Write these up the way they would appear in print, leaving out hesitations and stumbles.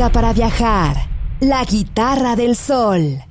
música para viajar. La Guitarra del Sol.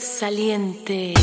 Saliente.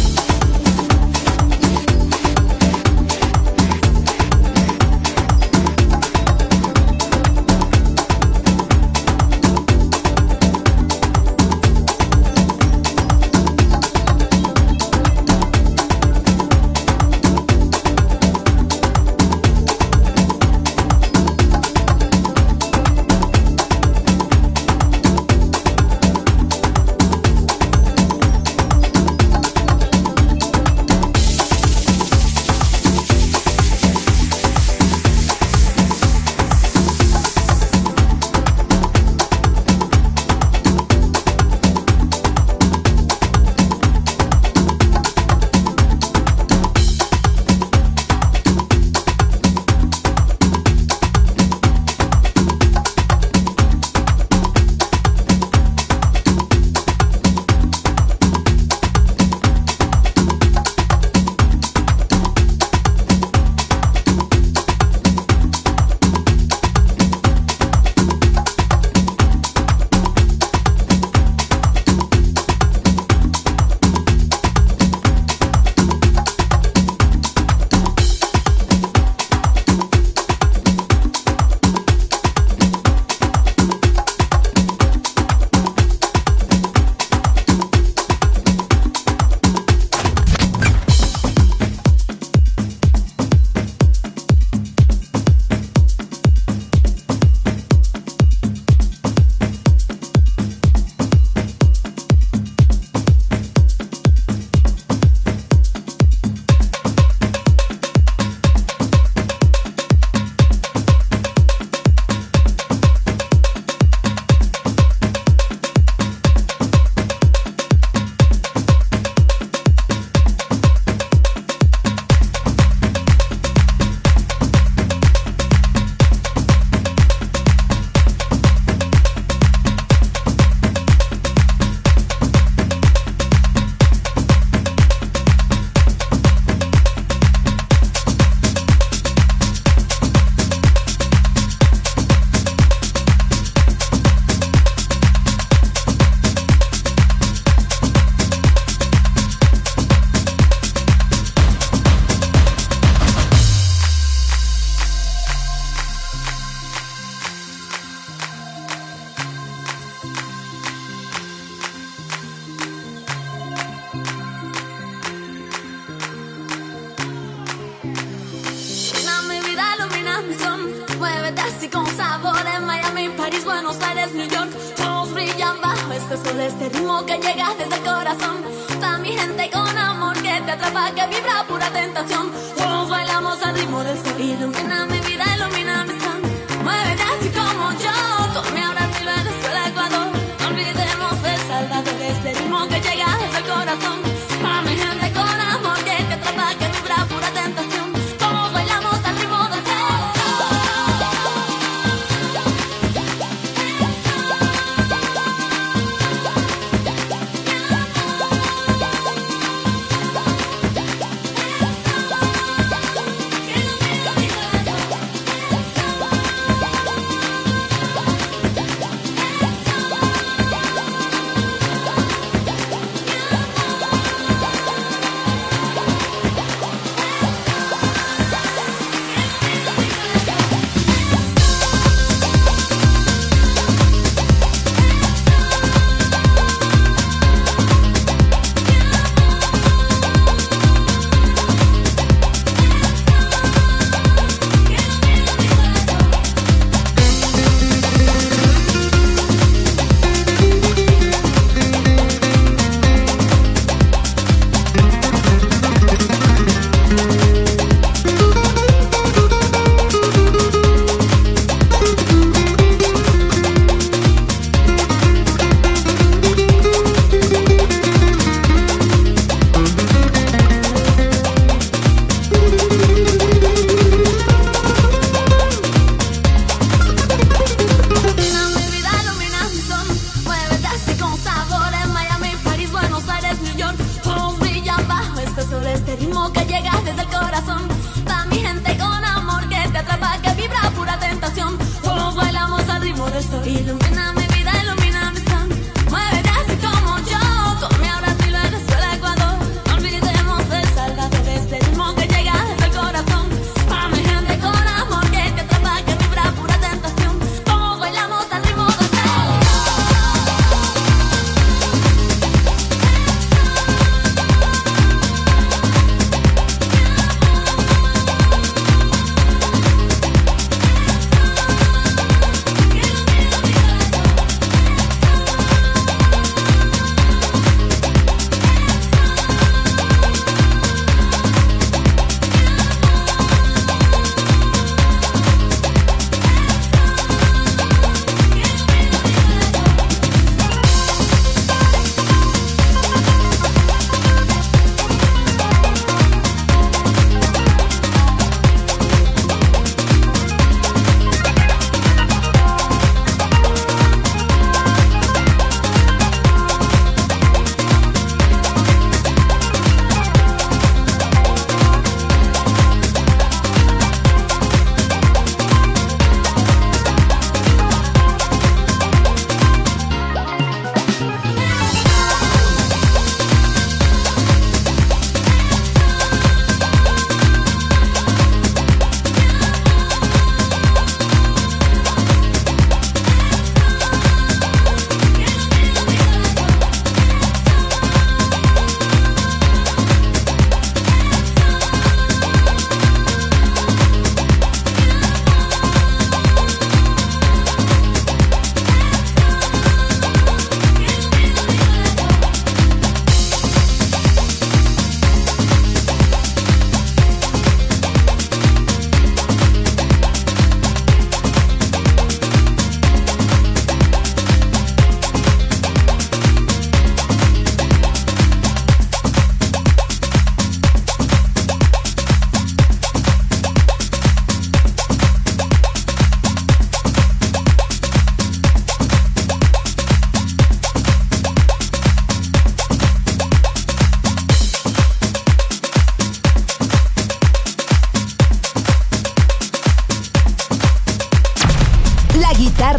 México, sabor en Miami, París, Buenos Aires, New York. Todos brillan bajo este sol, este ritmo que llega desde el corazón. Pa' mi gente con amor que te atrapa, que vibra pura tentación. Todos bailamos al ritmo del sol. Ilumina mi vida, ilumina mi sangre. Muévete así como yo, con mi abrazo y Venezuela, Ecuador. No olvidemos El Salvador, este ritmo que llega desde el corazón. Pa' mi gente con amor que te atrapa, que vibra pura tentación.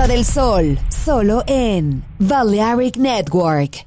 Del Sol, solo en Balearic Network.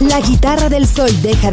La guitarra del sol deja